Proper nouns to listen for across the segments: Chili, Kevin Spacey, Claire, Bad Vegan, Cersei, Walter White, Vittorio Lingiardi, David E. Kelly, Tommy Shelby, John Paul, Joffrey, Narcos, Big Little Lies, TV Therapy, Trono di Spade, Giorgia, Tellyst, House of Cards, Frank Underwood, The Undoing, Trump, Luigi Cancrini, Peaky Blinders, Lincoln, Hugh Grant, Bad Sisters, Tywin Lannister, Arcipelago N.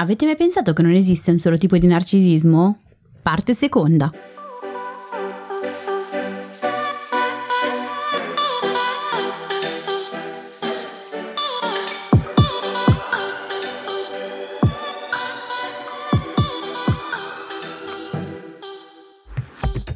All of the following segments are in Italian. Avete mai pensato che non esiste un solo tipo di narcisismo? Parte seconda.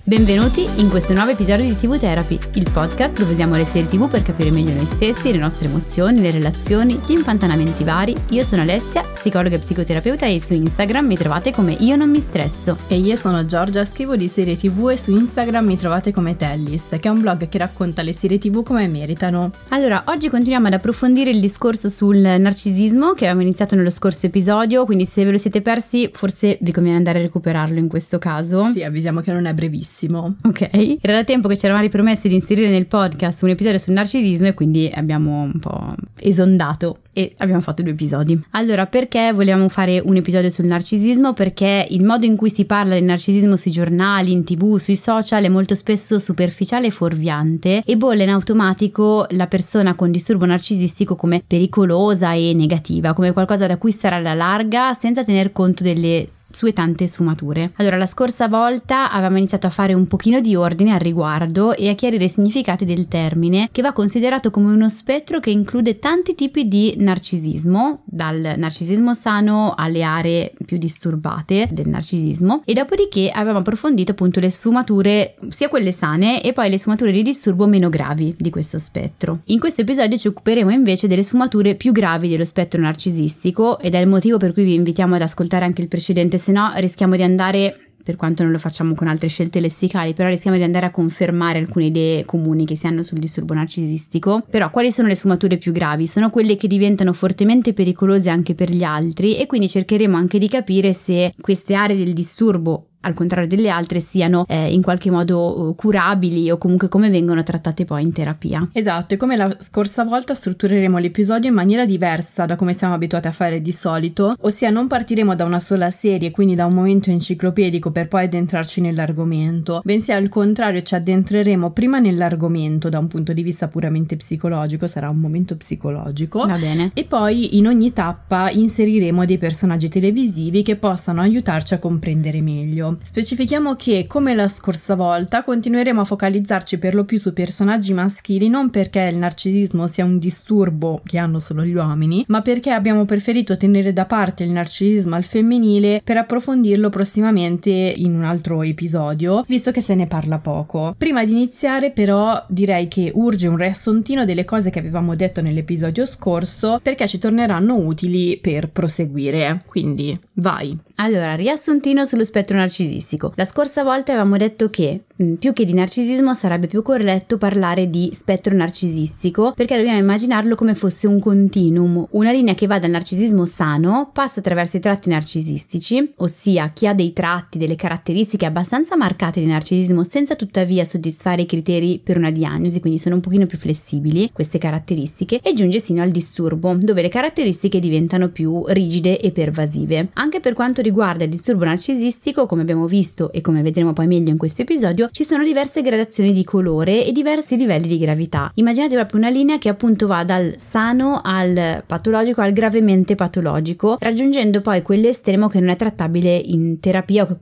Benvenuti in questo nuovo episodio di TV Therapy, il podcast dove usiamo le serie TV per capire meglio noi stessi, le nostre emozioni, le relazioni, gli impantanamenti vari. Io sono Alessia, psicologa e psicoterapeuta, e su Instagram mi trovate come Io Non Mi Stresso. E io sono Giorgia, scrivo di serie TV e su Instagram mi trovate come Tellyst, che è un blog che racconta le serie TV come meritano. Allora, oggi continuiamo ad approfondire il discorso sul narcisismo che avevamo iniziato nello scorso episodio, quindi se ve lo siete persi forse vi conviene andare a recuperarlo in questo caso. Sì, avvisiamo che non è brevissimo. Ok, era da tempo che ci eravamo ripromessi di inserire nel podcast un episodio sul narcisismo e quindi abbiamo un po' esondato e abbiamo fatto 2 episodi. Allora, perché volevamo fare un episodio sul narcisismo? Perché il modo in cui si parla del narcisismo sui giornali, in TV, sui social è molto spesso superficiale e fuorviante e bolle in automatico la persona con disturbo narcisistico come pericolosa e negativa, come qualcosa da cui stare alla larga senza tener conto delle sue tante sfumature. Allora, la scorsa volta avevamo iniziato a fare un pochino di ordine al riguardo e a chiarire i significati del termine, che va considerato come uno spettro che include tanti tipi di narcisismo, dal narcisismo sano alle aree più disturbate del narcisismo, e dopodiché avevamo approfondito appunto le sfumature, sia quelle sane e poi le sfumature di disturbo meno gravi di questo spettro. In questo episodio ci occuperemo invece delle sfumature più gravi dello spettro narcisistico, ed è il motivo per cui vi invitiamo ad ascoltare anche il precedente, se no rischiamo di andare, per quanto non lo facciamo con altre scelte lessicali, però rischiamo di andare a confermare alcune idee comuni che si hanno sul disturbo narcisistico. Però quali sono le sfumature più gravi? Sono quelle che diventano fortemente pericolose anche per gli altri, e quindi cercheremo anche di capire se queste aree del disturbo, al contrario delle altre, siano in qualche modo curabili, o comunque come vengono trattate poi in terapia. Esatto, e come la scorsa volta struttureremo l'episodio in maniera diversa da come siamo abituati a fare di solito, ossia non partiremo da una sola serie, quindi da un momento enciclopedico per poi addentrarci nell'argomento, bensì al contrario ci addentreremo prima nell'argomento da un punto di vista puramente psicologico, sarà un momento psicologico. Va bene. E poi in ogni tappa inseriremo dei personaggi televisivi che possano aiutarci a comprendere meglio. Specifichiamo che, come la scorsa volta, continueremo a focalizzarci per lo più su personaggi maschili, non perché il narcisismo sia un disturbo che hanno solo gli uomini, ma perché abbiamo preferito tenere da parte il narcisismo al femminile per approfondirlo prossimamente in un altro episodio, visto che se ne parla poco. Prima di iniziare, però, direi che urge un riassuntino delle cose che avevamo detto nell'episodio scorso, perché ci torneranno utili per proseguire. Quindi, vai! Allora, riassuntino sullo spettro narcisistico. La scorsa volta avevamo detto che più che di narcisismo sarebbe più corretto parlare di spettro narcisistico, perché dobbiamo immaginarlo come fosse un continuum, una linea che va dal narcisismo sano, passa attraverso i tratti narcisistici, ossia chi ha dei tratti, delle caratteristiche abbastanza marcate di narcisismo senza tuttavia soddisfare i criteri per una diagnosi, quindi sono un pochino più flessibili queste caratteristiche, e giunge sino al disturbo, dove le caratteristiche diventano più rigide e pervasive. Anche per quanto riguarda il disturbo narcisistico, come abbiamo visto e come vedremo poi meglio in questo episodio, ci sono diverse gradazioni di colore e diversi livelli di gravità. Immaginate proprio una linea che appunto va dal sano al patologico, al gravemente patologico, raggiungendo poi quell'estremo che non è trattabile in terapia, o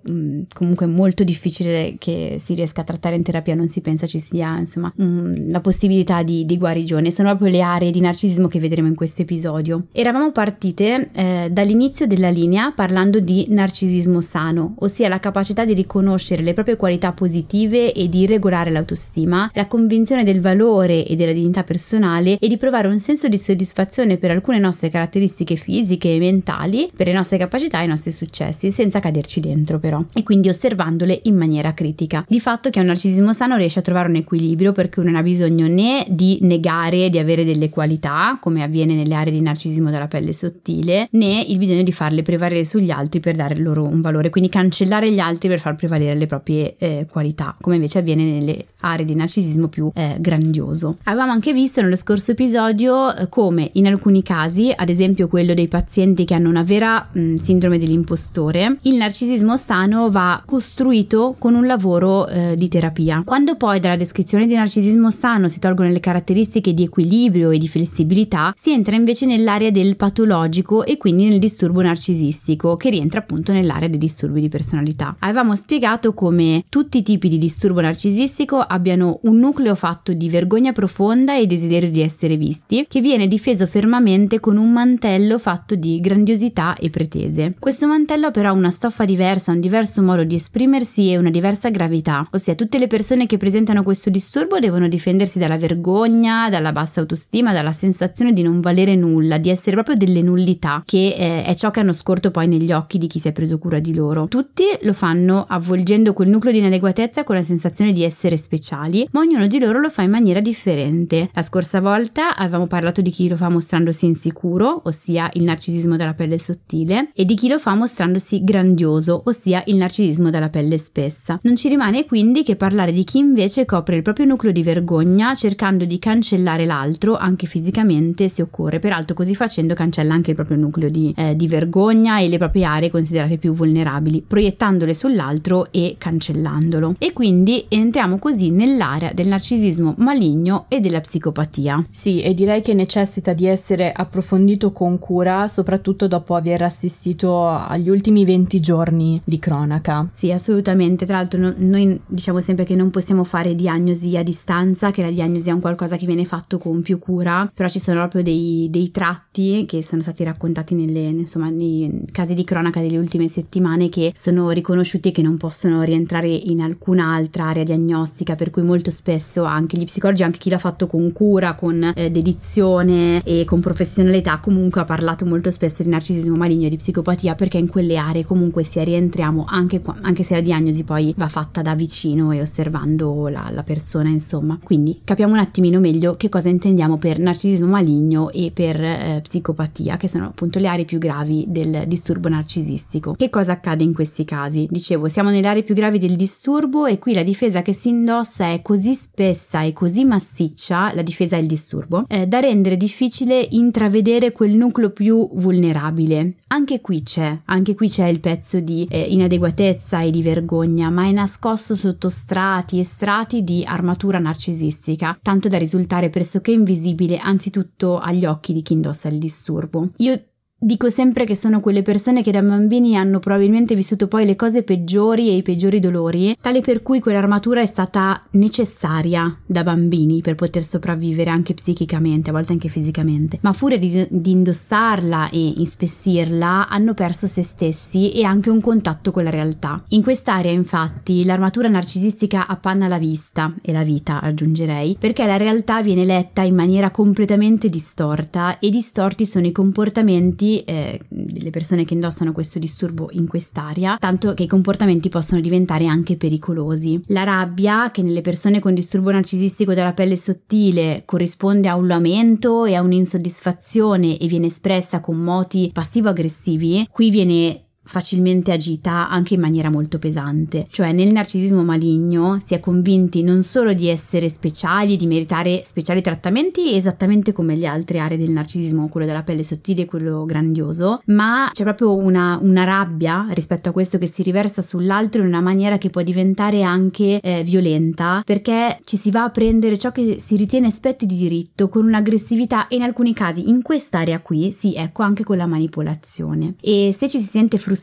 comunque molto difficile che si riesca a trattare in terapia, non si pensa ci sia insomma la possibilità di guarigione. Sono proprio le aree di narcisismo che vedremo in questo episodio. Eravamo partite dall'inizio della linea parlando di narcisismo sano, ossia la capacità di riconoscere le proprie qualità positive e di regolare l'autostima, la convinzione del valore e della dignità personale, e di provare un senso di soddisfazione per alcune nostre caratteristiche fisiche e mentali, per le nostre capacità e i nostri successi, senza caderci dentro però, e quindi osservandole in maniera critica. Di fatto, chi ha un narcisismo sano riesce a trovare un equilibrio, perché non ha bisogno né di negare di avere delle qualità, come avviene nelle aree di narcisismo della pelle sottile, né il bisogno di farle prevalere sugli altri tutti per dare loro un valore, quindi cancellare gli altri per far prevalere le proprie qualità, come invece avviene nelle aree di narcisismo più grandioso. Avevamo anche visto nello scorso episodio come in alcuni casi, ad esempio quello dei pazienti che hanno una vera sindrome dell'impostore, il narcisismo sano va costruito con un lavoro di terapia. Quando poi dalla descrizione di narcisismo sano si tolgono le caratteristiche di equilibrio e di flessibilità, si entra invece nell'area del patologico e quindi nel disturbo narcisistico, che rientra appunto nell'area dei disturbi di personalità. Avevamo spiegato come tutti i tipi di disturbo narcisistico abbiano un nucleo fatto di vergogna profonda e desiderio di essere visti, che viene difeso fermamente con un mantello fatto di grandiosità e pretese. Questo mantello ha però una stoffa diversa, un diverso modo di esprimersi e una diversa gravità, ossia tutte le persone che presentano questo disturbo devono difendersi dalla vergogna, dalla bassa autostima, dalla sensazione di non valere nulla, di essere proprio delle nullità, che è ciò che hanno scorto poi negli occhi di chi si è preso cura di loro. Tutti lo fanno avvolgendo quel nucleo di inadeguatezza con la sensazione di essere speciali, ma ognuno di loro lo fa in maniera differente. La scorsa volta avevamo parlato di chi lo fa mostrandosi insicuro, ossia il narcisismo dalla pelle sottile, e di chi lo fa mostrandosi grandioso, ossia il narcisismo dalla pelle spessa. Non ci rimane quindi che parlare di chi invece copre il proprio nucleo di vergogna cercando di cancellare l'altro anche fisicamente se occorre, peraltro così facendo cancella anche il proprio nucleo di vergogna e le proprie aree considerate più vulnerabili, proiettandole sull'altro e cancellandolo. E quindi entriamo così nell'area del narcisismo maligno e della psicopatia. Sì, e direi che necessita di essere approfondito con cura, soprattutto dopo aver assistito agli ultimi 20 giorni di cronaca. Sì, assolutamente. Tra l'altro noi diciamo sempre che non possiamo fare diagnosi a distanza, che la diagnosi è un qualcosa che viene fatto con più cura, però ci sono proprio dei tratti che sono stati raccontati nei casi di cronaca delle ultime settimane che sono riconosciuti e che non possono rientrare in alcun'altra area diagnostica, per cui molto spesso anche gli psicologi, anche chi l'ha fatto con cura, con dedizione e con professionalità, comunque ha parlato molto spesso di narcisismo maligno e di psicopatia, perché in quelle aree comunque si rientriamo anche se la diagnosi poi va fatta da vicino e osservando la persona, insomma. Quindi capiamo un attimino meglio che cosa intendiamo per narcisismo maligno e per psicopatia, che sono appunto le aree più gravi del disturbo narcisistico. Che cosa accade in questi casi? Dicevo, siamo nelle aree più gravi del disturbo e qui la difesa che si indossa è così spessa e così massiccia, la difesa è il disturbo, da rendere difficile intravedere quel nucleo più vulnerabile. Anche qui c'è il pezzo di inadeguatezza e di vergogna, ma è nascosto sotto strati e strati di armatura narcisistica, tanto da risultare pressoché invisibile anzitutto agli occhi di chi indossa il disturbo. Io dico sempre che sono quelle persone che da bambini hanno probabilmente vissuto poi le cose peggiori e i peggiori dolori, tale per cui quell'armatura è stata necessaria da bambini per poter sopravvivere anche psichicamente, a volte anche fisicamente, ma a furia di indossarla e ispessirla hanno perso se stessi e anche un contatto con la realtà. In quest'area infatti l'armatura narcisistica appanna la vista e la vita, aggiungerei, perché la realtà viene letta in maniera completamente distorta e distorti sono i comportamenti delle persone che indossano questo disturbo in quest'area, tanto che i comportamenti possono diventare anche pericolosi. La rabbia, che nelle persone con disturbo narcisistico della pelle sottile corrisponde a un lamento e a un'insoddisfazione e viene espressa con moti passivo-aggressivi, qui viene facilmente agita anche in maniera molto pesante, cioè nel narcisismo maligno si è convinti non solo di essere speciali, di meritare speciali trattamenti esattamente come le altre aree del narcisismo, quello della pelle sottile e quello grandioso, ma c'è proprio una rabbia rispetto a questo che si riversa sull'altro in una maniera che può diventare anche violenta, perché ci si va a prendere ciò che si ritiene aspetti di diritto con un'aggressività e in alcuni casi in quest'area qui, sì ecco, anche con la manipolazione. E se ci si sente frustrati,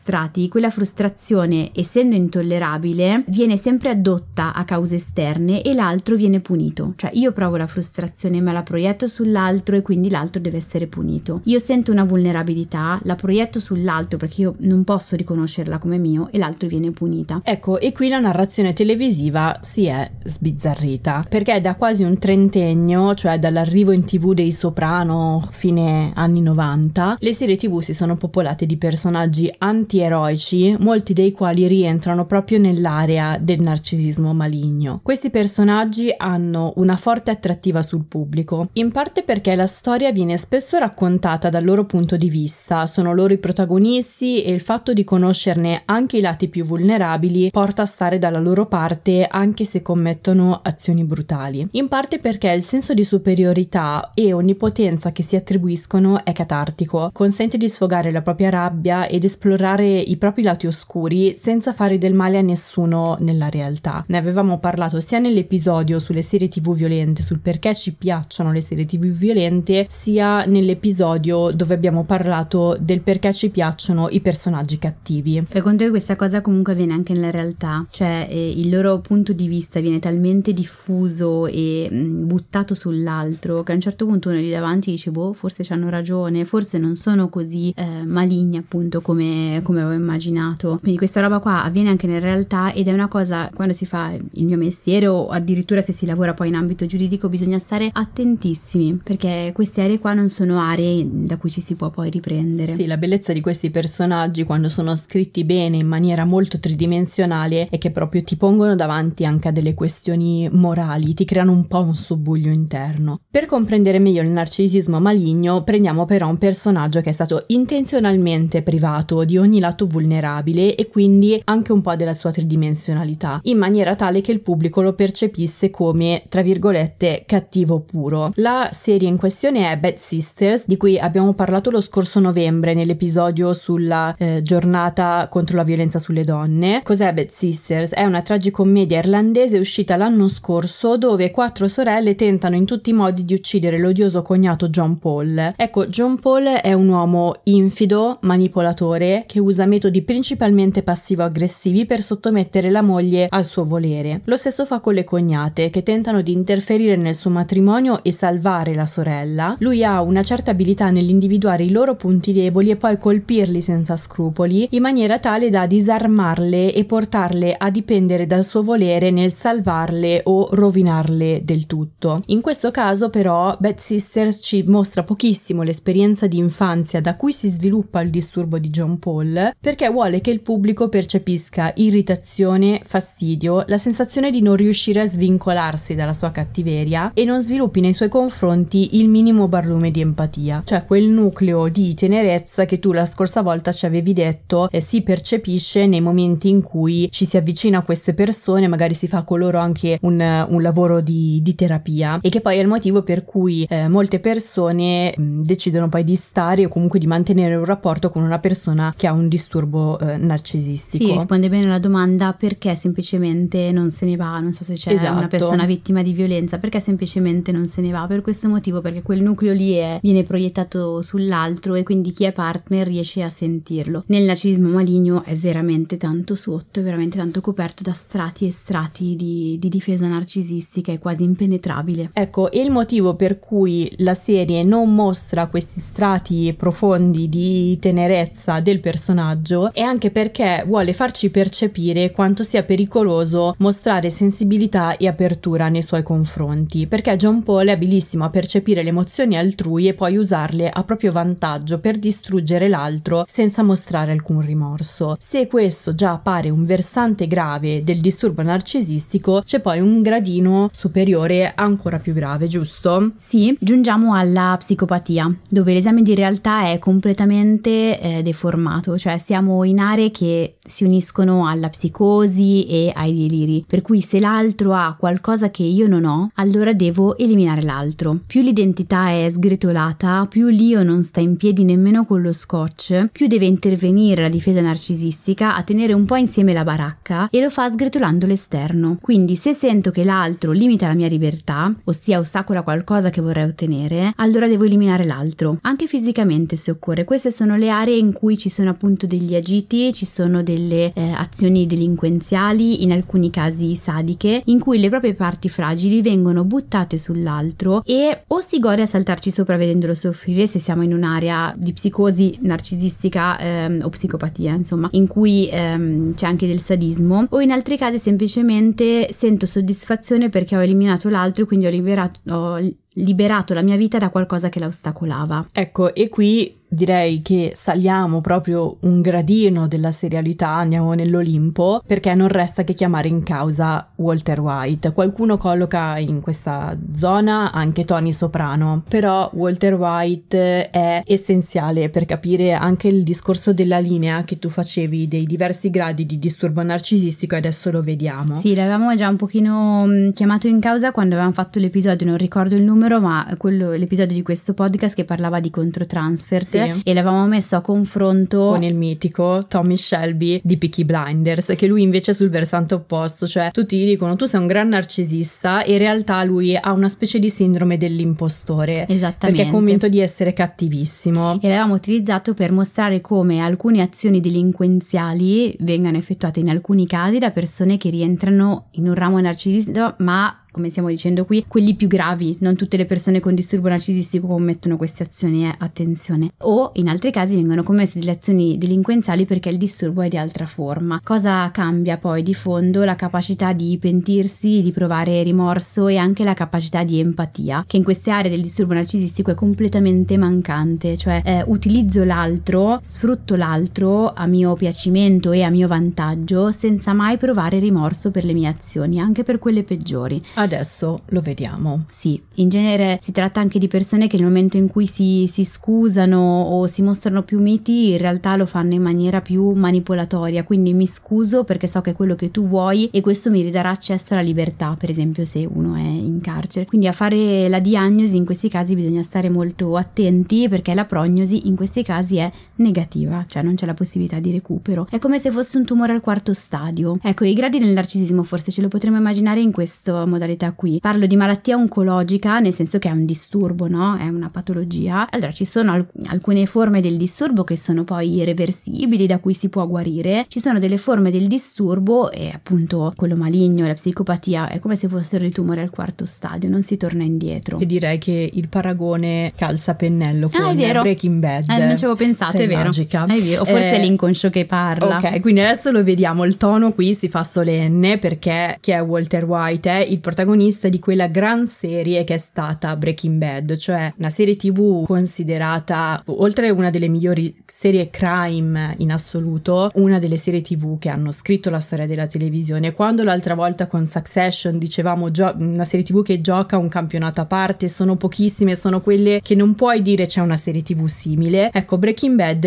quella frustrazione, essendo intollerabile, viene sempre addotta a cause esterne e l'altro viene punito. Cioè io provo la frustrazione ma la proietto sull'altro e quindi l'altro deve essere punito. Io sento una vulnerabilità, la proietto sull'altro perché io non posso riconoscerla come mio e l'altro viene punita. Ecco, e qui la narrazione televisiva si è sbizzarrita, perché da quasi un trentennio, cioè dall'arrivo in TV dei Soprano fine anni 90, le serie TV si sono popolate di personaggi antieroici, molti dei quali rientrano proprio nell'area del narcisismo maligno. Questi personaggi hanno una forte attrattiva sul pubblico, in parte perché la storia viene spesso raccontata dal loro punto di vista, sono loro i protagonisti e il fatto di conoscerne anche i lati più vulnerabili porta a stare dalla loro parte anche se commettono azioni brutali. In parte perché il senso di superiorità e onnipotenza che si attribuiscono è catartico, consente di sfogare la propria rabbia ed esplorare i propri lati oscuri senza fare del male a nessuno nella realtà. Ne avevamo parlato sia nell'episodio sulle serie TV violente, sul perché ci piacciono le serie TV violente, sia nell'episodio dove abbiamo parlato del perché ci piacciono i personaggi cattivi. Fai conto che questa cosa comunque avviene anche nella realtà, cioè il loro punto di vista viene talmente diffuso e buttato sull'altro che a un certo punto uno lì davanti dice boh, forse c'hanno ragione, forse non sono così maligni appunto come avevo immaginato. Quindi questa roba qua avviene anche nella realtà ed è una cosa, quando si fa il mio mestiere o addirittura se si lavora poi in ambito giuridico, bisogna stare attentissimi perché queste aree qua non sono aree da cui ci si può poi riprendere. Sì, la bellezza di questi personaggi quando sono scritti bene in maniera molto tridimensionale è che proprio ti pongono davanti anche a delle questioni morali, ti creano un po' un subbuglio interno. Per comprendere meglio il narcisismo maligno prendiamo però un personaggio che è stato intenzionalmente privato di ogni lato vulnerabile e quindi anche un po' della sua tridimensionalità, in maniera tale che il pubblico lo percepisse come, tra virgolette, cattivo puro. La serie in questione è Bad Sisters, di cui abbiamo parlato lo scorso novembre nell'episodio sulla giornata contro la violenza sulle donne. Cos'è Bad Sisters? È una tragicommedia irlandese uscita l'anno scorso dove quattro sorelle tentano in tutti i modi di uccidere l'odioso cognato John Paul. Ecco, John Paul è un uomo infido, manipolatore, che usa metodi principalmente passivo-aggressivi per sottomettere la moglie al suo volere. Lo stesso fa con le cognate, che tentano di interferire nel suo matrimonio e salvare la sorella. Lui ha una certa abilità nell'individuare i loro punti deboli e poi colpirli senza scrupoli, in maniera tale da disarmarle e portarle a dipendere dal suo volere nel salvarle o rovinarle del tutto. In questo caso però Bad Sisters ci mostra pochissimo l'esperienza di infanzia da cui si sviluppa il disturbo di John Paul, perché vuole che il pubblico percepisca irritazione, fastidio, la sensazione di non riuscire a svincolarsi dalla sua cattiveria e non sviluppi nei suoi confronti il minimo barlume di empatia, cioè quel nucleo di tenerezza che tu la scorsa volta ci avevi detto si percepisce nei momenti in cui ci si avvicina a queste persone, magari si fa con loro anche un lavoro di terapia, e che poi è il motivo per cui molte persone decidono poi di stare o comunque di mantenere un rapporto con una persona che ha un disturbo narcisistico. Sì, risponde bene alla domanda perché semplicemente non se ne va, non so se c'è una persona vittima di violenza, perché semplicemente non se ne va, per questo motivo, perché quel nucleo lì viene proiettato sull'altro e quindi chi è partner riesce a sentirlo. Nel narcisismo maligno è veramente tanto sotto, è veramente tanto coperto da strati e strati di difesa narcisistica, è quasi impenetrabile. Ecco, e il motivo per cui la serie non mostra questi strati profondi di tenerezza del personaggio è anche perché vuole farci percepire quanto sia pericoloso mostrare sensibilità e apertura nei suoi confronti, perché John Paul è abilissimo a percepire le emozioni altrui e poi usarle a proprio vantaggio per distruggere l'altro senza mostrare alcun rimorso. Se questo già appare un versante grave del disturbo narcisistico, c'è poi un gradino superiore ancora più grave, giusto? Sì, giungiamo alla psicopatia, dove l'esame di realtà è completamente deformato, cioè siamo in aree che si uniscono alla psicosi e ai deliri, per cui se l'altro ha qualcosa che io non ho, allora devo eliminare l'altro. Più l'identità è sgretolata, più l'io non sta in piedi nemmeno con lo scotch, più deve intervenire la difesa narcisistica a tenere un po' insieme la baracca, e lo fa sgretolando l'esterno. Quindi se sento che l'altro limita la mia libertà, ossia ostacola qualcosa che vorrei ottenere, allora devo eliminare l'altro, anche fisicamente se occorre. Queste sono le aree in cui ci sono appunto degli agiti, ci sono delle azioni delinquenziali, in alcuni casi sadiche, in cui le proprie parti fragili vengono buttate sull'altro e o si gode a saltarci sopra vedendolo soffrire, se siamo in un'area di psicosi narcisistica o psicopatia, insomma, in cui c'è anche del sadismo, o in altri casi semplicemente sento soddisfazione perché ho eliminato l'altro, quindi ho liberato liberato la mia vita da qualcosa che la ostacolava. Ecco, e qui direi che saliamo proprio un gradino della serialità, andiamo nell'Olimpo, perché non resta che chiamare in causa Walter White. Qualcuno colloca in questa zona anche Tony Soprano, però Walter White è essenziale per capire anche il discorso della linea che tu facevi dei diversi gradi di disturbo narcisistico, e adesso lo vediamo. Sì, l'avevamo già un pochino chiamato in causa quando avevamo fatto l'episodio, non ricordo il numero, ma quello, l'episodio di questo podcast che parlava di controtransfer. Sì. E l'avevamo messo a confronto con il mitico Tommy Shelby di Peaky Blinders, che lui invece è sul versante opposto, cioè tutti gli dicono tu sei un gran narcisista e in realtà lui ha una specie di sindrome dell'impostore. Esattamente. Perché è convinto di essere cattivissimo. E l'avevamo utilizzato per mostrare come alcune azioni delinquenziali vengano effettuate in alcuni casi da persone che rientrano in un ramo narcisista, ma come stiamo dicendo qui, quelli più gravi, non tutte le persone con disturbo narcisistico commettono queste azioni, attenzione, o in altri casi vengono commesse delle azioni delinquenziali perché il disturbo è di altra forma. Cosa cambia poi di fondo? La capacità di pentirsi, di provare rimorso e anche la capacità di empatia, che in queste aree del disturbo narcisistico è completamente mancante, cioè utilizzo l'altro, sfrutto l'altro a mio piacimento e a mio vantaggio senza mai provare rimorso per le mie azioni, anche per quelle peggiori. Adesso lo vediamo. Sì, in genere si tratta anche di persone che nel momento in cui si scusano o si mostrano più miti, in realtà lo fanno in maniera più manipolatoria, quindi mi scuso perché so che è quello che tu vuoi e questo mi ridarà accesso alla libertà, per esempio se uno è in carcere. Quindi a fare la diagnosi in questi casi bisogna stare molto attenti, perché la prognosi in questi casi è negativa, cioè non c'è la possibilità di recupero. È come se fosse un tumore al quarto stadio. Ecco, i gradi del narcisismo forse ce lo potremmo immaginare in questo modalità qui. Parlo di malattia oncologica, nel senso che è un disturbo, no? È una patologia. Allora ci sono alcune forme del disturbo che sono poi irreversibili, da cui si può guarire. Ci sono delle forme del disturbo, e appunto quello maligno, la psicopatia, è come se fossero i tumori al quarto stadio, non si torna indietro. E direi che il paragone calza pennello con Breaking Bad. Non ci avevo pensato, è vero. È vero. O forse è l'inconscio che parla. Ok, quindi adesso lo vediamo, il tono qui si fa solenne perché chi è Walter White è il protagonista di quella gran serie che è stata Breaking Bad, cioè una serie TV considerata, oltre una delle migliori serie crime in assoluto, una delle serie TV che hanno scritto la storia della televisione. Quando l'altra volta con Succession dicevamo una serie TV che gioca un campionato a parte, sono pochissime, sono quelle che non puoi dire c'è una serie TV simile, ecco Breaking Bad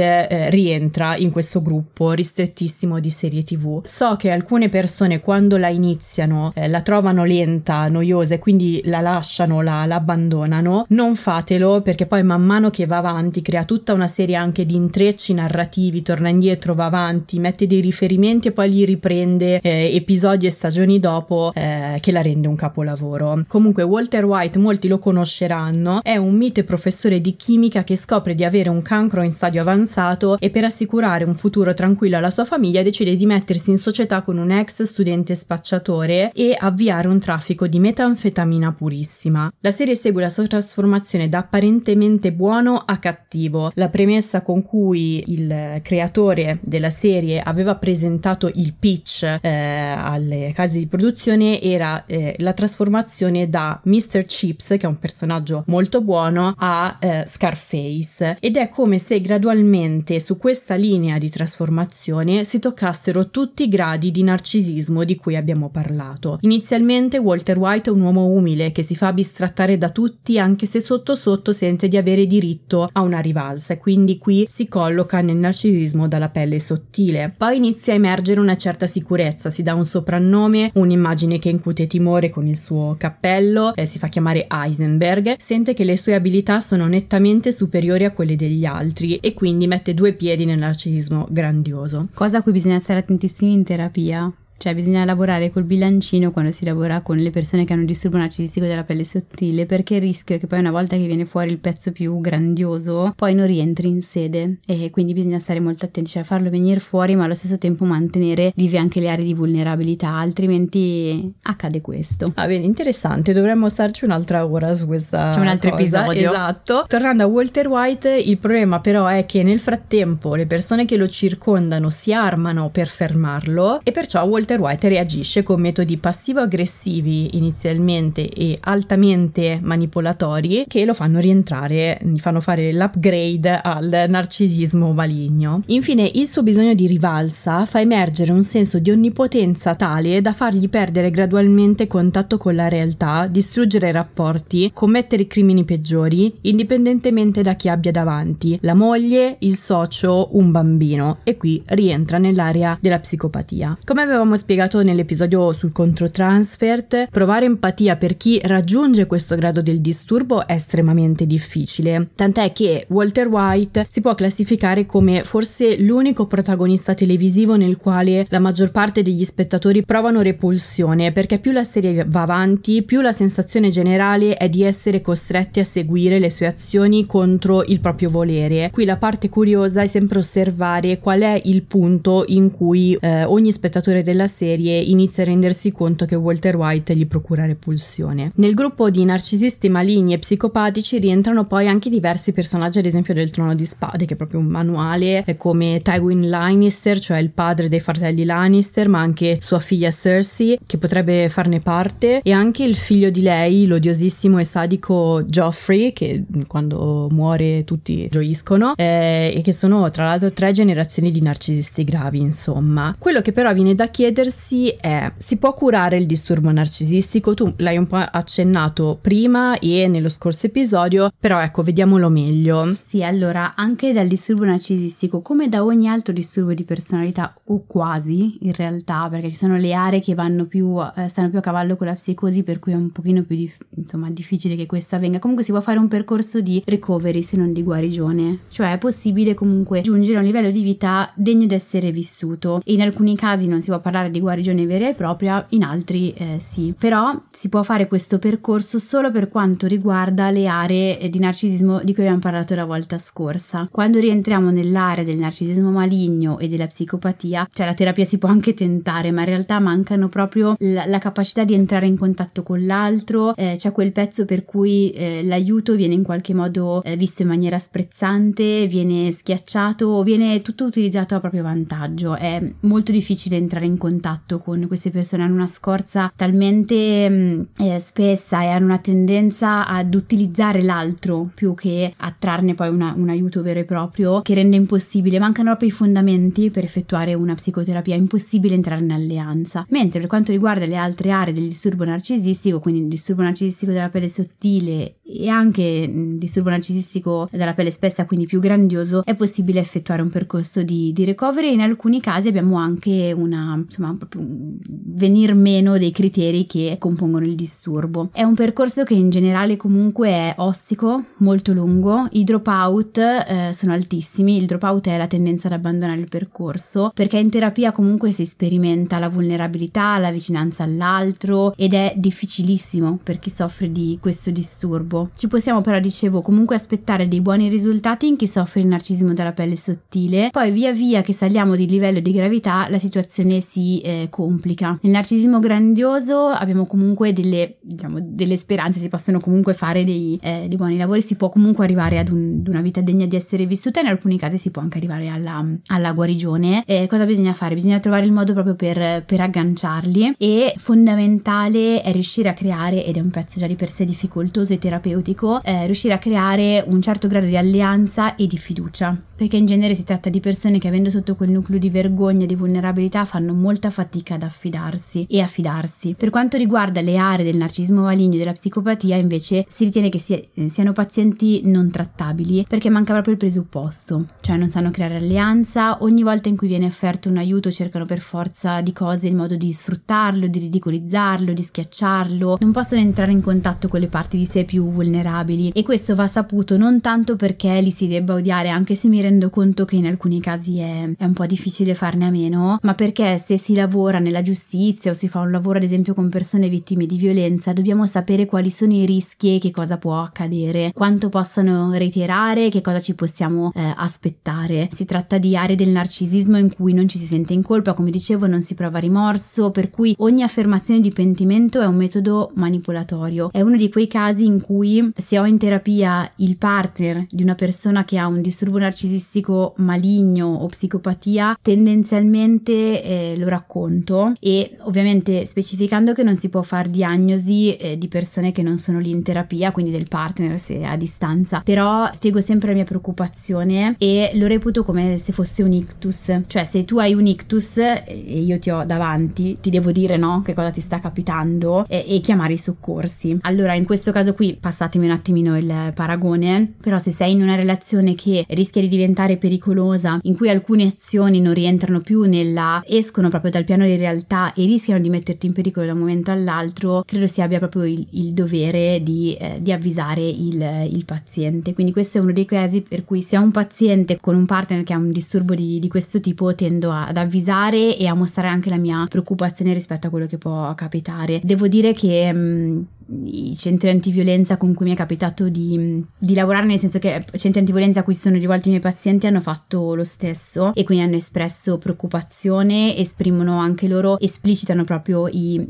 rientra in questo gruppo ristrettissimo di serie TV. So che alcune persone quando la iniziano la trovano lenta, noiosa, e quindi la lasciano, la abbandonano. Non fatelo, perché poi man mano che va avanti crea tutta una serie anche di intrecci narrativi, torna indietro, va avanti, mette dei riferimenti e poi li riprende episodi e stagioni dopo, che la rende un capolavoro. Comunque Walter White, molti lo conosceranno, è un mite professore di chimica che scopre di avere un cancro in stadio avanzato e per assicurare un futuro tranquillo alla sua famiglia decide di mettersi in società con un ex studente spacciatore e avviare un traffico di metanfetamina purissima. La serie segue la sua trasformazione da apparentemente buono a cattivo. La premessa con cui il creatore della serie aveva presentato il pitch alle case di produzione era la trasformazione da Mr. Chips, che è un personaggio molto buono, a Scarface, ed è come se gradualmente su questa linea di trasformazione si toccassero tutti i gradi di narcisismo di cui abbiamo parlato. Inizialmente Walter White è un uomo umile che si fa bistrattare da tutti, anche se sotto sotto sente di avere diritto a una rivalsa, e quindi qui si colloca nel narcisismo dalla pelle sottile. Poi inizia a emergere una certa sicurezza, si dà un soprannome, un'immagine che incute timore con il suo cappello, si fa chiamare Heisenberg, sente che le sue abilità sono nettamente superiori a quelle degli altri e quindi mette due piedi nel narcisismo grandioso. Cosa a cui bisogna stare attentissimi in terapia. Cioè bisogna lavorare col bilancino quando si lavora con le persone che hanno un disturbo narcisistico della pelle sottile, perché il rischio è che poi una volta che viene fuori il pezzo più grandioso poi non rientri in sede, e quindi bisogna stare molto attenti, cioè farlo venire fuori ma allo stesso tempo mantenere vive anche le aree di vulnerabilità, altrimenti accade questo. Ah bene, interessante, dovremmo starci un'altra ora su questa. C'è un altro episodio. Esatto. Tornando a Walter White, il problema però è che nel frattempo le persone che lo circondano si armano per fermarlo e perciò Walter Walter White reagisce con metodi passivo-aggressivi inizialmente e altamente manipolatori che lo fanno rientrare, fanno fare l'upgrade al narcisismo maligno. Infine, il suo bisogno di rivalsa fa emergere un senso di onnipotenza tale da fargli perdere gradualmente contatto con la realtà, distruggere rapporti, commettere crimini peggiori, indipendentemente da chi abbia davanti, la moglie, il socio, un bambino, e qui rientra nell'area della psicopatia. Come avevamo spiegato nell'episodio sul controtransfert, provare empatia per chi raggiunge questo grado del disturbo è estremamente difficile, tant'è che Walter White si può classificare come forse l'unico protagonista televisivo nel quale la maggior parte degli spettatori provano repulsione, perché più la serie va avanti, più la sensazione generale è di essere costretti a seguire le sue azioni contro il proprio volere. Qui la parte curiosa è sempre osservare qual è il punto in cui ogni spettatore della serie inizia a rendersi conto che Walter White gli procura repulsione. Nel gruppo di narcisisti maligni e psicopatici rientrano poi anche diversi personaggi, ad esempio del Trono di Spade, che è proprio un manuale, come Tywin Lannister, cioè il padre dei fratelli Lannister, ma anche sua figlia Cersei, che potrebbe farne parte, e anche il figlio di lei, l'odiosissimo e sadico Joffrey, che quando muore tutti gioiscono, e che sono tra l'altro 3 generazioni di narcisisti gravi, insomma. Quello che però viene da chiedersi è: si può curare il disturbo narcisistico? Tu l'hai un po' accennato prima e nello scorso episodio, però ecco, vediamolo meglio. Sì, allora, anche dal disturbo narcisistico, come da ogni altro disturbo di personalità, o quasi in realtà, perché ci sono le aree che vanno stanno più a cavallo con la psicosi, per cui è un pochino più difficile che questo avvenga. Comunque si può fare un percorso di recovery, se non di guarigione, cioè è possibile comunque giungere a un livello di vita degno di essere vissuto. In alcuni casi non si può parlare di guarigione vera e propria, in altri sì, però si può fare questo percorso solo per quanto riguarda le aree di narcisismo di cui abbiamo parlato la volta scorsa. Quando rientriamo nell'area del narcisismo maligno e della psicopatia, cioè la terapia si può anche tentare, ma in realtà mancano proprio la capacità di entrare in contatto con l'altro, c'è quel pezzo per cui l'aiuto viene in qualche modo visto in maniera sprezzante, viene schiacciato, viene tutto utilizzato a proprio vantaggio. È molto difficile entrare in contatto con queste persone, hanno una scorza talmente spessa e hanno una tendenza ad utilizzare l'altro più che a trarne poi un aiuto vero e proprio, che rende impossibile, mancano proprio i fondamenti per effettuare una psicoterapia, è impossibile entrare in alleanza. Mentre per quanto riguarda le altre aree del disturbo narcisistico, quindi il disturbo narcisistico della pelle sottile e anche il disturbo narcisistico dalla pelle spessa, quindi più grandioso, è possibile effettuare un percorso di recovery, e in alcuni casi abbiamo anche un venir meno dei criteri che compongono il disturbo. È un percorso che in generale comunque è ostico, molto lungo, i dropout sono altissimi. Il dropout è la tendenza ad abbandonare il percorso, perché in terapia comunque si sperimenta la vulnerabilità, la vicinanza all'altro, ed è difficilissimo per chi soffre di questo disturbo. Ci possiamo però, dicevo, comunque aspettare dei buoni risultati in chi soffre il narcisismo della pelle sottile. Poi via via che saliamo di livello di gravità la situazione si complica. Nel narcisismo grandioso abbiamo comunque delle speranze, si possono comunque fare dei buoni lavori, si può comunque arrivare ad una vita degna di essere vissuta, e in alcuni casi si può anche arrivare alla guarigione. Cosa bisogna fare? Bisogna trovare il modo proprio per agganciarli, e fondamentale è riuscire a creare, ed è un pezzo già di per sé difficoltoso e terapeutico, riuscire a creare un certo grado di alleanza e di fiducia, perché in genere si tratta di persone che, avendo sotto quel nucleo di vergogna e di vulnerabilità, fanno molta fatica ad affidarsi e affidarsi. Per quanto riguarda le aree del narcisismo maligno e della psicopatia, invece, si ritiene che siano pazienti non trattabili, perché manca proprio il presupposto, cioè non sanno creare alleanza. Ogni volta in cui viene offerto un aiuto cercano per forza di cose il modo di sfruttarlo, di ridicolizzarlo, di schiacciarlo. Non possono entrare in contatto con le parti di sé più vulnerabili, e questo va saputo, non tanto perché li si debba odiare, anche se mi rendo conto che in alcuni casi è un po' difficile farne a meno, ma perché se si lavora nella giustizia o si fa un lavoro ad esempio con persone vittime di violenza, dobbiamo sapere quali sono i rischi e che cosa può accadere, quanto possano reiterare, che cosa ci possiamo aspettare. Si tratta di aree del narcisismo in cui non ci si sente in colpa, come dicevo, non si prova rimorso, per cui ogni affermazione di pentimento è un metodo manipolatorio. È uno di quei casi in cui, se ho in terapia il partner di una persona che ha un disturbo narcisistico maligno o psicopatia, tendenzialmente lo racconto racconto, e ovviamente specificando che non si può far diagnosi di persone che non sono lì in terapia, quindi del partner se a distanza, però spiego sempre la mia preoccupazione e lo reputo come se fosse un ictus, cioè se tu hai un ictus e io ti ho davanti ti devo dire no, che cosa ti sta capitando e chiamare i soccorsi. Allora in questo caso qui passatemi un attimino il paragone, però se sei in una relazione che rischia di diventare pericolosa, in cui alcune azioni non rientrano più nella, escono proprio dal piano di realtà e rischiano di metterti in pericolo da un momento all'altro, credo si abbia proprio il dovere di avvisare il paziente. Quindi questo è uno dei casi per cui se ho un paziente con un partner che ha un disturbo di questo tipo, tendo ad avvisare e a mostrare anche la mia preoccupazione rispetto a quello che può capitare. Devo dire che i centri antiviolenza con cui mi è capitato di lavorare, nel senso che centri antiviolenza a cui sono rivolti i miei pazienti, hanno fatto lo stesso e quindi hanno espresso preoccupazione, esprimono anche loro, esplicitano proprio i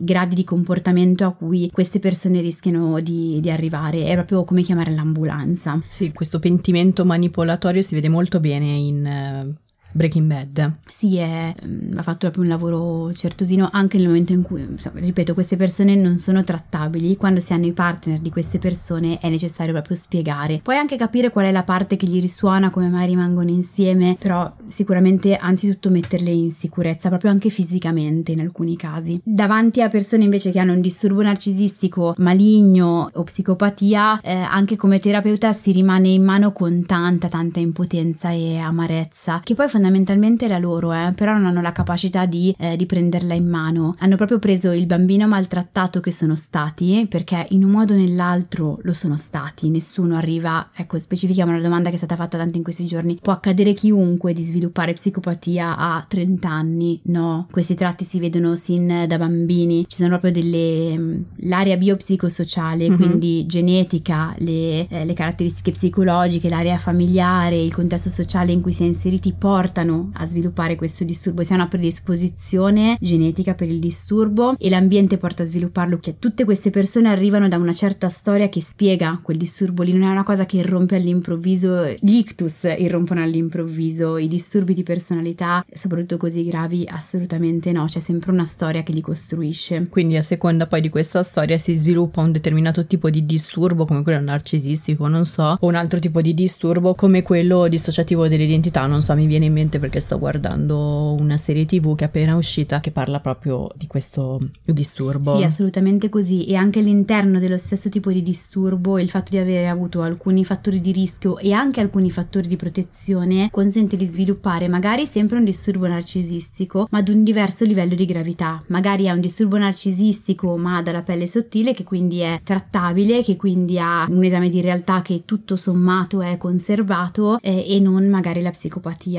gradi di comportamento a cui queste persone rischiano di arrivare. È proprio come chiamare l'ambulanza. Sì, questo pentimento manipolatorio si vede molto bene in Breaking Bad. Sì, ha fatto proprio un lavoro certosino anche nel momento in cui, insomma, ripeto, queste persone non sono trattabili. Quando si hanno i partner di queste persone è necessario proprio spiegare, poi anche capire qual è la parte che gli risuona, come mai rimangono insieme, però sicuramente anzitutto metterle in sicurezza proprio anche fisicamente in alcuni casi. Davanti a persone invece che hanno un disturbo narcisistico maligno o psicopatia, anche come terapeuta si rimane in mano con tanta impotenza e amarezza, che poi fondamentalmente la loro, però non hanno la capacità di prenderla in mano. Hanno proprio preso il bambino maltrattato che sono stati, perché in un modo o nell'altro lo sono stati. Nessuno arriva, ecco, specifichiamo una domanda che è stata fatta tanto in questi giorni: può accadere chiunque di sviluppare psicopatia a 30 anni? No, questi tratti si vedono sin da bambini. Ci sono proprio l'area biopsicosociale, quindi genetica, le caratteristiche psicologiche, l'area familiare, il contesto sociale in cui si è inseriti portano a sviluppare questo disturbo. Si ha una predisposizione genetica per il disturbo e l'ambiente porta a svilupparlo, cioè tutte queste persone arrivano da una certa storia che spiega quel disturbo lì, non è una cosa che irrompe all'improvviso. Gli ictus irrompono all'improvviso, i disturbi di personalità, soprattutto così gravi, assolutamente no, c'è sempre una storia che li costruisce. Quindi a seconda poi di questa storia si sviluppa un determinato tipo di disturbo, come quello narcisistico, non so, o un altro tipo di disturbo come quello dissociativo dell'identità, non so, mi viene in mente perché sto guardando una serie TV che è appena uscita che parla proprio di questo disturbo. Sì, assolutamente così. E anche all'interno dello stesso tipo di disturbo il fatto di avere avuto alcuni fattori di rischio e anche alcuni fattori di protezione consente di sviluppare magari sempre un disturbo narcisistico ma ad un diverso livello di gravità. Magari è un disturbo narcisistico ma dalla pelle sottile, che quindi è trattabile, che quindi ha un esame di realtà che tutto sommato è conservato, e non magari la psicopatia.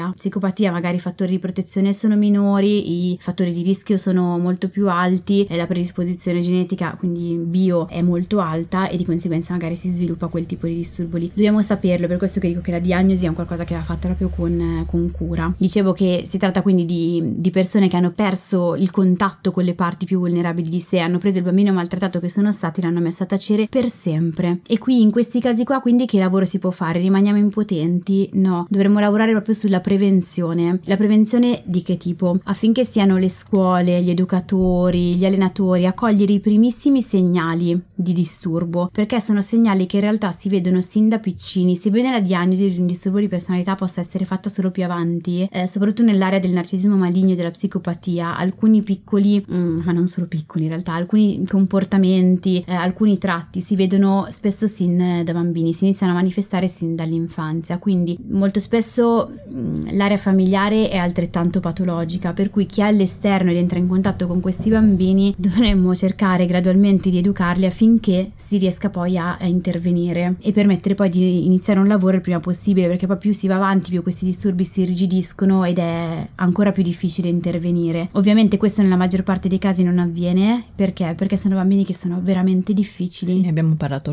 Magari i fattori di protezione sono minori, i fattori di rischio sono molto più alti, la predisposizione genetica, quindi bio, è molto alta e di conseguenza magari si sviluppa quel tipo di disturbo lì. Dobbiamo saperlo, per questo che dico che la diagnosi è un qualcosa che va fatta proprio con cura. Dicevo che si tratta quindi di persone che hanno perso il contatto con le parti più vulnerabili di sé, hanno preso il bambino maltrattato che sono stati, l'hanno messo a tacere per sempre. E qui in questi casi qua quindi che lavoro si può fare? Rimaniamo impotenti? No, dovremmo lavorare proprio sulla prevenzione. La prevenzione di che tipo? Affinché siano le scuole, gli educatori, gli allenatori a cogliere i primissimi segnali di disturbo, perché sono segnali che in realtà si vedono sin da piccini, sebbene la diagnosi di un disturbo di personalità possa essere fatta solo più avanti, soprattutto nell'area del narcisismo maligno e della psicopatia. Alcuni piccoli, ma non solo piccoli in realtà, alcuni comportamenti, alcuni tratti si vedono spesso sin da bambini, si iniziano a manifestare sin dall'infanzia, quindi molto spesso l'area familiare è altrettanto patologica, per cui chi è all'esterno ed entra in contatto con questi bambini dovremmo cercare gradualmente di educarli affinché si riesca poi a intervenire e permettere poi di iniziare un lavoro il prima possibile, perché poi più si va avanti più questi disturbi si irrigidiscono ed è ancora più difficile intervenire. Ovviamente questo nella maggior parte dei casi non avviene, perché sono bambini che sono veramente difficili. Sì, ne abbiamo parlato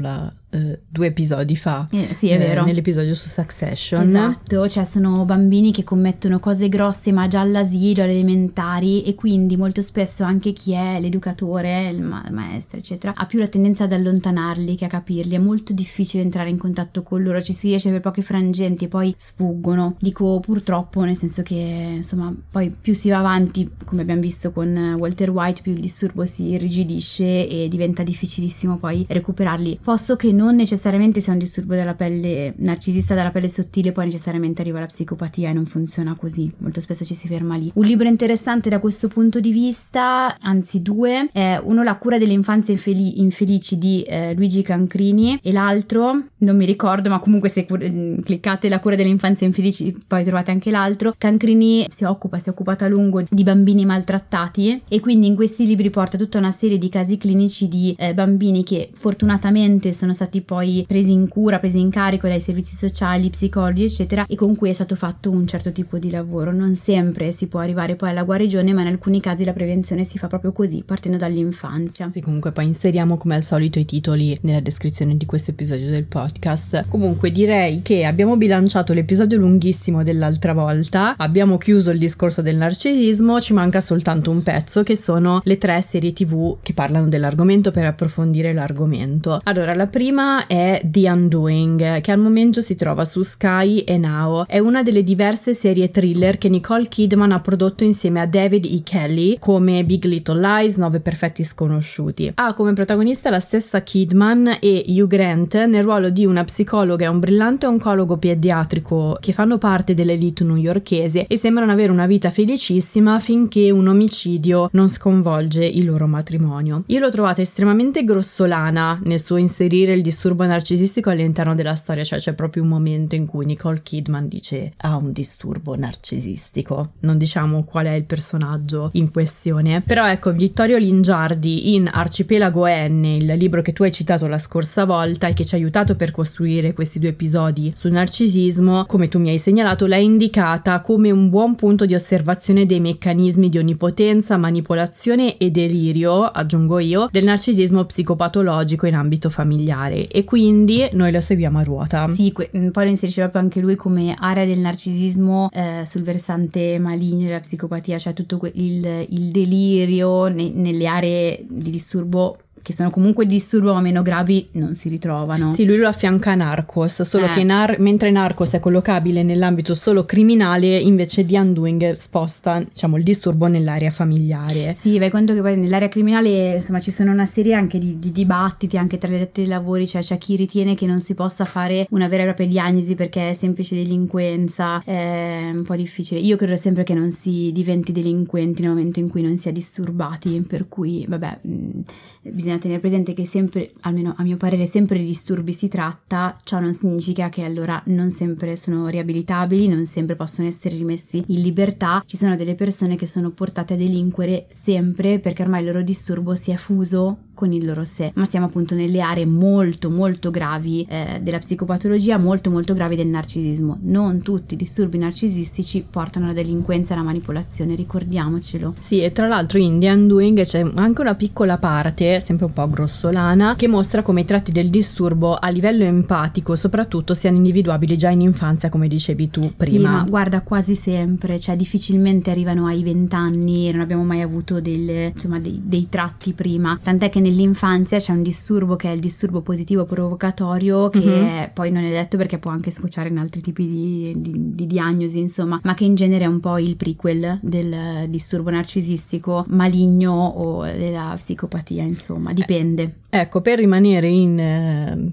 due episodi fa, sì, è vero, nell'episodio su Succession. Esatto, cioè sono bambini che commettono cose grosse ma già all'asilo, alle elementari, e quindi molto spesso anche chi è l'educatore, il maestro eccetera, ha più la tendenza ad allontanarli che a capirli, è molto difficile entrare in contatto con loro, ci si riesce per pochi frangenti e poi sfuggono, dico purtroppo, nel senso che insomma poi più si va avanti, come abbiamo visto con Walter White, più il disturbo si irrigidisce e diventa difficilissimo poi recuperarli, posto che non necessariamente se è un disturbo della pelle narcisista, della pelle sottile, poi necessariamente arriva la psicopatia e non funziona così, molto spesso ci si ferma lì. Un libro interessante da questo punto di vista, anzi due, è uno La cura delle infanzie infelici di Luigi Cancrini, e l'altro non mi ricordo, ma comunque se cliccate La cura delle infanzie infelici poi trovate anche l'altro. Cancrini si è occupato a lungo di bambini maltrattati, e quindi in questi libri porta tutta una serie di casi clinici di bambini che fortunatamente sono stati poi presi in cura, presi in carico dai servizi sociali, psicologi eccetera, e con cui è stato fatto un certo tipo di lavoro. Non sempre si può arrivare poi alla guarigione, ma in alcuni casi la prevenzione si fa proprio così, partendo dall'infanzia. Sì, comunque poi inseriamo come al solito i titoli nella descrizione di questo episodio del podcast. Comunque direi che abbiamo bilanciato l'episodio lunghissimo dell'altra volta, abbiamo chiuso il discorso del narcisismo, ci manca soltanto un pezzo che sono le tre serie TV che parlano dell'argomento per approfondire l'argomento. Allora, la prima è The Undoing, che al momento si trova su Sky e Now. È una delle diverse serie thriller che Nicole Kidman ha prodotto insieme a David E. Kelly, come Big Little Lies, 9 Perfetti Sconosciuti. Ha come protagonista la stessa Kidman e Hugh Grant nel ruolo di una psicologa e un brillante oncologo pediatrico che fanno parte dell'elite newyorkese e sembrano avere una vita felicissima finché un omicidio non sconvolge il loro matrimonio. Io l'ho trovata estremamente grossolana nel suo inserire il disturbo narcisistico all'interno della storia, cioè c'è proprio un momento in cui Nicole Kidman dice ha un disturbo narcisistico, non diciamo qual è il personaggio in questione, però ecco, Vittorio Lingiardi in Arcipelago N, il libro che tu hai citato la scorsa volta e che ci ha aiutato per costruire questi due episodi sul narcisismo, come tu mi hai segnalato, l'ha indicata come un buon punto di osservazione dei meccanismi di onnipotenza, manipolazione e delirio, aggiungo io, del narcisismo psicopatologico in ambito familiare, e quindi noi la seguiamo a ruota. Sì, poi lo inserisce proprio anche lui come area del narcisismo sul versante maligno della psicopatia, cioè tutto il delirio nelle aree di disturbo che sono comunque disturbo ma meno gravi non si ritrovano. Sì, lui lo affianca a Narcos, solo che mentre Narcos è collocabile nell'ambito solo criminale, invece The Undoing sposta, diciamo, il disturbo nell'area familiare. Sì, vai conto che poi nell'area criminale insomma ci sono una serie anche di dibattiti anche tra le dette dei lavori, cioè c'è chi ritiene che non si possa fare una vera e propria diagnosi perché è semplice delinquenza, è un po' difficile. Io credo sempre che non si diventi delinquenti nel momento in cui non si è disturbati, per cui vabbè, bisogna tenere presente che sempre, almeno a mio parere, sempre di disturbi si tratta, ciò non significa che allora non sempre sono riabilitabili, non sempre possono essere rimessi in libertà. Ci sono delle persone che sono portate a delinquere sempre perché ormai il loro disturbo si è fuso con il loro sé, ma siamo appunto nelle aree molto molto gravi della psicopatologia, molto molto gravi del narcisismo. Non tutti i disturbi narcisistici portano alla delinquenza e alla manipolazione, ricordiamocelo. Sì, e tra l'altro in The Undoing c'è anche una piccola parte, sempre un po' grossolana, che mostra come i tratti del disturbo a livello empatico soprattutto siano individuabili già in infanzia, come dicevi tu prima. Sì, ma guarda, quasi sempre, cioè difficilmente arrivano ai 20 anni e non abbiamo mai avuto dei tratti prima, tant'è che nell'infanzia c'è un disturbo che è il disturbo positivo provocatorio, che poi non è detto perché può anche sfociare in altri tipi di diagnosi, insomma, ma che in genere è un po' il prequel del disturbo narcisistico maligno o della psicopatia, insomma, dipende. Ecco, per rimanere in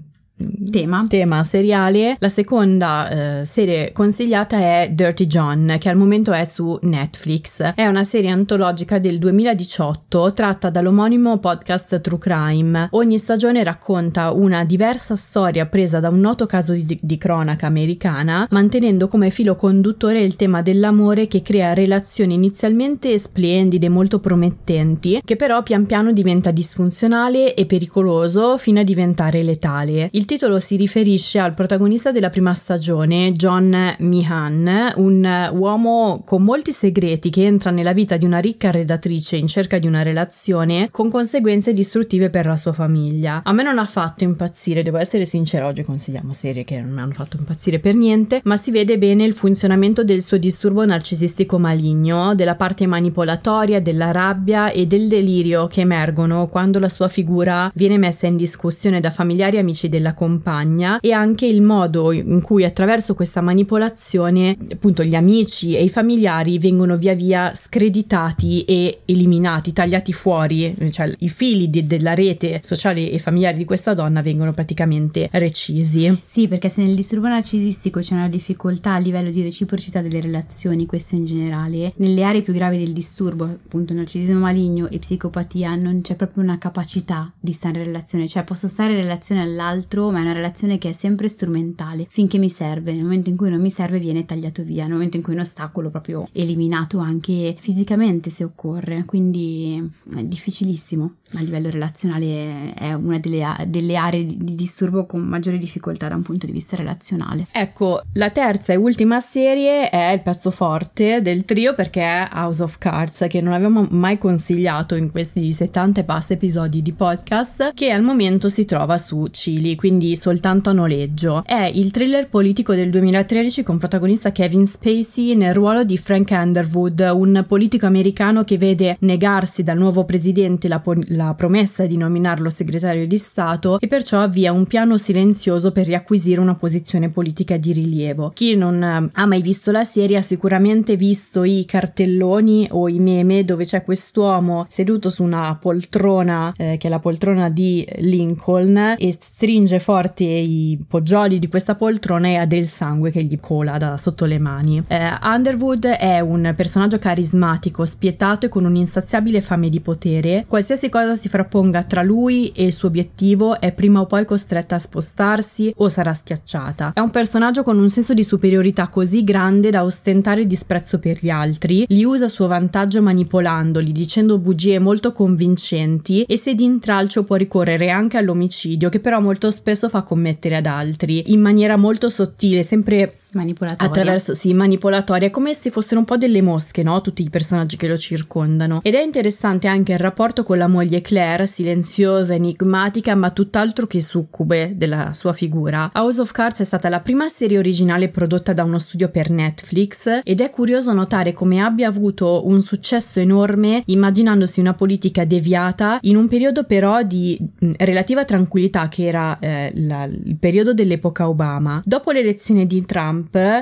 tema seriale, la seconda serie consigliata è Dirty John, che al momento è su Netflix. È una serie antologica del 2018 tratta dall'omonimo podcast True Crime. Ogni stagione racconta una diversa storia presa da un noto caso di cronaca americana, mantenendo come filo conduttore il tema dell'amore, che crea relazioni inizialmente splendide, molto promettenti, che però pian piano diventa disfunzionale e pericoloso fino a diventare letale. Il titolo si riferisce al protagonista della prima stagione, John Meehan, un uomo con molti segreti che entra nella vita di una ricca redattrice in cerca di una relazione con conseguenze distruttive per la sua famiglia. A me non ha fatto impazzire, devo essere sincera, oggi consigliamo serie che non mi hanno fatto impazzire per niente, ma si vede bene il funzionamento del suo disturbo narcisistico maligno, della parte manipolatoria, della rabbia e del delirio che emergono quando la sua figura viene messa in discussione da familiari e amici della compagna, e anche il modo in cui attraverso questa manipolazione appunto gli amici e i familiari vengono via via screditati e eliminati, tagliati fuori, cioè i fili della rete sociale e familiare di questa donna vengono praticamente recisi. Sì, perché se nel disturbo narcisistico c'è una difficoltà a livello di reciprocità delle relazioni, questo in generale, nelle aree più gravi del disturbo, appunto narcisismo maligno e psicopatia, non c'è proprio una capacità di stare in relazione, cioè posso stare in relazione all'altro, ma è una relazione che è sempre strumentale, finché mi serve, nel momento in cui non mi serve viene tagliato via, nel momento in cui è un ostacolo proprio eliminato anche fisicamente se occorre, quindi è difficilissimo. A livello relazionale è una delle aree di disturbo con maggiore difficoltà da un punto di vista relazionale. Ecco, la terza e ultima serie è il pezzo forte del trio, perché è House of Cards, che non avevamo mai consigliato in questi 70 e passa episodi di podcast, che al momento si trova su Chili, quindi soltanto a noleggio. È il thriller politico del 2013 con protagonista Kevin Spacey nel ruolo di Frank Underwood, un politico americano che vede negarsi dal nuovo presidente la promessa di nominarlo segretario di Stato, e perciò avvia un piano silenzioso per riacquisire una posizione politica di rilievo. Chi non ha mai visto la serie ha sicuramente visto i cartelloni o i meme dove c'è quest'uomo seduto su una poltrona che è la poltrona di Lincoln, e stringe forte i poggioli di questa poltrona e ha del sangue che gli cola da sotto le mani. Underwood è un personaggio carismatico, spietato e con un'insaziabile fame di potere. Qualsiasi cosa si frapponga tra lui e il suo obiettivo è prima o poi costretta a spostarsi o sarà schiacciata. È un personaggio con un senso di superiorità così grande da ostentare disprezzo per gli altri, li usa a suo vantaggio manipolandoli, dicendo bugie molto convincenti, e se di intralcio può ricorrere anche all'omicidio, che però molto spesso fa commettere ad altri in maniera molto sottile, sempre manipolatoria. Attraverso, sì, manipolatoria, come se fossero un po' delle mosche, no? Tutti i personaggi che lo circondano. Ed è interessante anche il rapporto con la moglie Claire, silenziosa, enigmatica, ma tutt'altro che succube della sua figura. House of Cards è stata la prima serie originale prodotta da uno studio per Netflix, ed è curioso notare come abbia avuto un successo enorme immaginandosi una politica deviata in un periodo però di relativa tranquillità, che era il periodo dell'epoca Obama. Dopo l'elezione di Trump,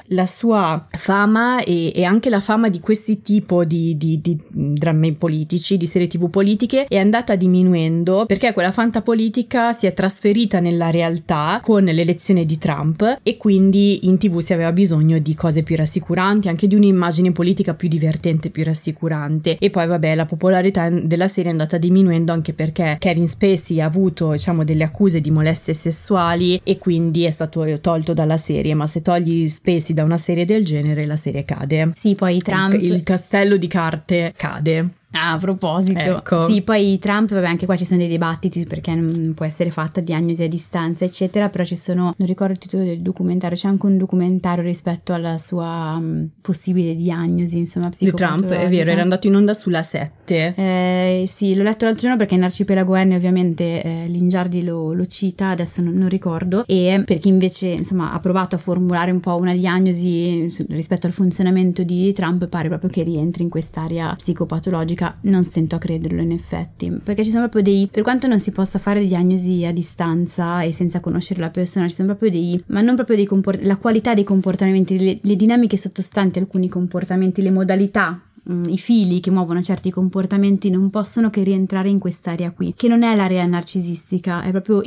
la sua fama e anche la fama di questi tipo di drammi politici, di serie tv politiche, è andata diminuendo, perché quella fantapolitica si è trasferita nella realtà con l'elezione di Trump, e quindi in tv si aveva bisogno di cose più rassicuranti, anche di un'immagine politica più divertente, più rassicurante. E poi vabbè, la popolarità della serie è andata diminuendo anche perché Kevin Spacey ha avuto, diciamo, delle accuse di molestie sessuali, e quindi è stato tolto dalla serie, ma se togli spesi da una serie del genere la serie cade. Sì, poi Trump, il castello di carte cade. Ah, a proposito, ecco. Sì, poi Trump, vabbè, anche qua ci sono dei dibattiti perché non può essere fatta diagnosi a distanza eccetera, però ci sono, non ricordo il titolo del documentario, c'è anche un documentario rispetto alla sua possibile diagnosi, insomma, psicopatologica. Trump, è vero, era andato in onda sulla 7. Sì, l'ho letto l'altro giorno perché in Arcipelago N ovviamente Lingiardi lo cita, adesso non ricordo, e per chi invece insomma ha provato a formulare un po' una diagnosi rispetto al funzionamento di Trump, pare proprio che rientri in quest'area psicopatologica. Non stento a crederlo in effetti, perché ci sono proprio per quanto non si possa fare diagnosi a distanza e senza conoscere la persona, ci sono proprio ma non proprio la qualità dei comportamenti, le dinamiche sottostanti alcuni comportamenti, le modalità, i fili che muovono certi comportamenti non possono che rientrare in quest'area qui, che non è l'area narcisistica, è proprio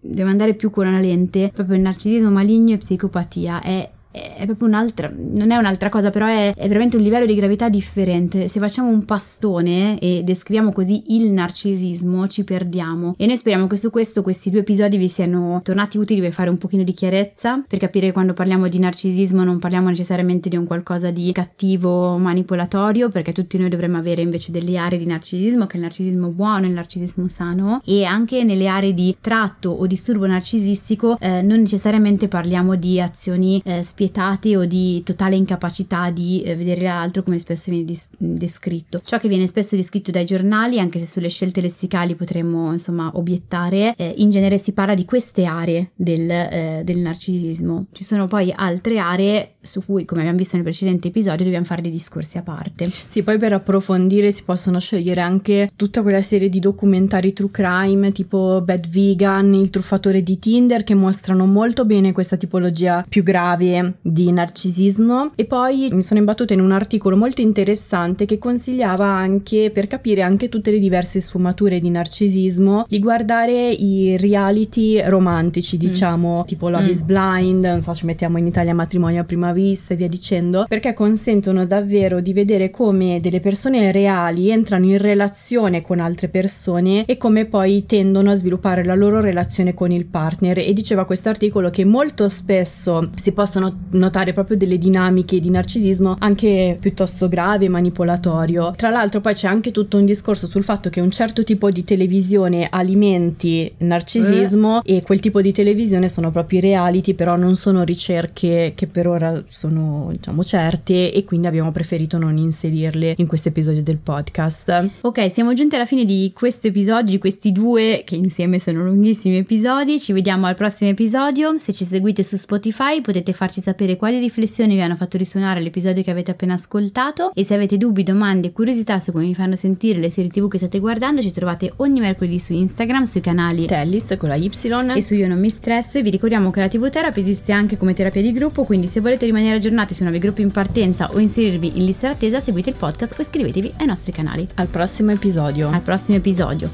dobbiamo andare più con una lente, proprio il narcisismo maligno e psicopatia è è proprio un'altra, non è un'altra cosa, però è veramente un livello di gravità differente. Se facciamo un pastone e descriviamo così il narcisismo, ci perdiamo, e noi speriamo che su questo questi due episodi vi siano tornati utili per fare un pochino di chiarezza, per capire che quando parliamo di narcisismo non parliamo necessariamente di un qualcosa di cattivo, manipolatorio, perché tutti noi dovremmo avere invece delle aree di narcisismo, che è il narcisismo buono, il narcisismo sano, e anche nelle aree di tratto o disturbo narcisistico non necessariamente parliamo di azioni spietate o di totale incapacità di vedere l'altro, come spesso viene descritto. Ciò che viene spesso descritto dai giornali, anche se sulle scelte lessicali potremmo insomma obiettare, in genere si parla di queste aree del narcisismo. Ci sono poi altre aree su cui, come abbiamo visto nel precedente episodio, dobbiamo fare dei discorsi a parte. Sì, poi per approfondire si possono scegliere anche tutta quella serie di documentari true crime tipo Bad Vegan, Il truffatore di Tinder, che mostrano molto bene questa tipologia più grave di narcisismo. E poi mi sono imbattuta in un articolo molto interessante che consigliava, anche per capire anche tutte le diverse sfumature di narcisismo, di guardare i reality romantici, diciamo, tipo Love is Blind, non so, ci mettiamo in Italia Matrimonio a prima vista e via dicendo, perché consentono davvero di vedere come delle persone reali entrano in relazione con altre persone e come poi tendono a sviluppare la loro relazione con il partner. E diceva questo articolo che molto spesso si possono notare proprio delle dinamiche di narcisismo anche piuttosto grave e manipolatorio. Tra l'altro poi c'è anche tutto un discorso sul fatto che un certo tipo di televisione alimenti narcisismo, e quel tipo di televisione sono proprio i reality, però non sono ricerche che per ora sono, diciamo, certe, e quindi abbiamo preferito non inserirle in questo episodio del podcast. Ok, siamo giunti alla fine di questo episodio, di questi due che insieme sono lunghissimi episodi. Ci vediamo al prossimo episodio. Se ci seguite su Spotify potete farci sapere quali riflessioni vi hanno fatto risuonare l'episodio che avete appena ascoltato, e se avete dubbi, domande e curiosità su come vi fanno sentire le serie TV che state guardando, ci trovate ogni mercoledì su Instagram, sui canali Tellyst con la Y e su Io non mi stresso. E vi ricordiamo che la TV Therapy esiste anche come terapia di gruppo, quindi se volete rimanere aggiornati su nuovi gruppi in partenza o inserirvi in lista d'attesa, seguite il podcast o iscrivetevi ai nostri canali. Al prossimo episodio. Al prossimo episodio.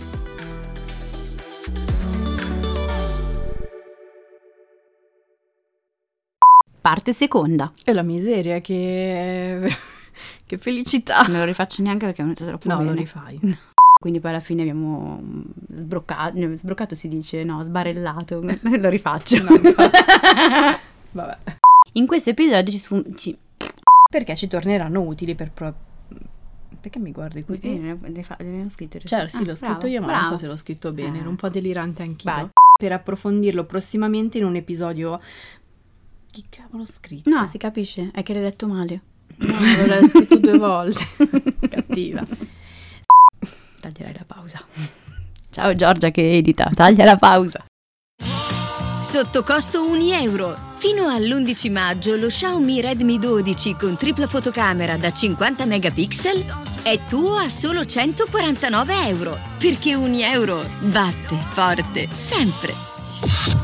Parte seconda. E la miseria, che felicità. Non lo rifaccio neanche perché non è troppo bene. No, lo rifai. Quindi poi alla fine abbiamo sbroccato si dice, no, sbarellato. Lo rifaccio. No, vabbè. In questo episodio perché ci torneranno utili per perché mi guardi così? L'abbiamo scritto. Certo, sì, l'ho scritto io, ma non so se l'ho scritto bene. Ero un po' delirante anch'io. Vai. Per approfondirlo prossimamente in un episodio. Che cavolo ho scritto? No, si capisce, è che l'hai letto male. No, l'ho scritto 2 volte. Cattiva. Taglierai la pausa. Ciao Giorgia che edita, taglia la pausa. Sotto costo €1. Fino all'11 maggio lo Xiaomi Redmi 12 con tripla fotocamera da 50 megapixel è tuo a solo €149. Perché €1 batte forte, sempre.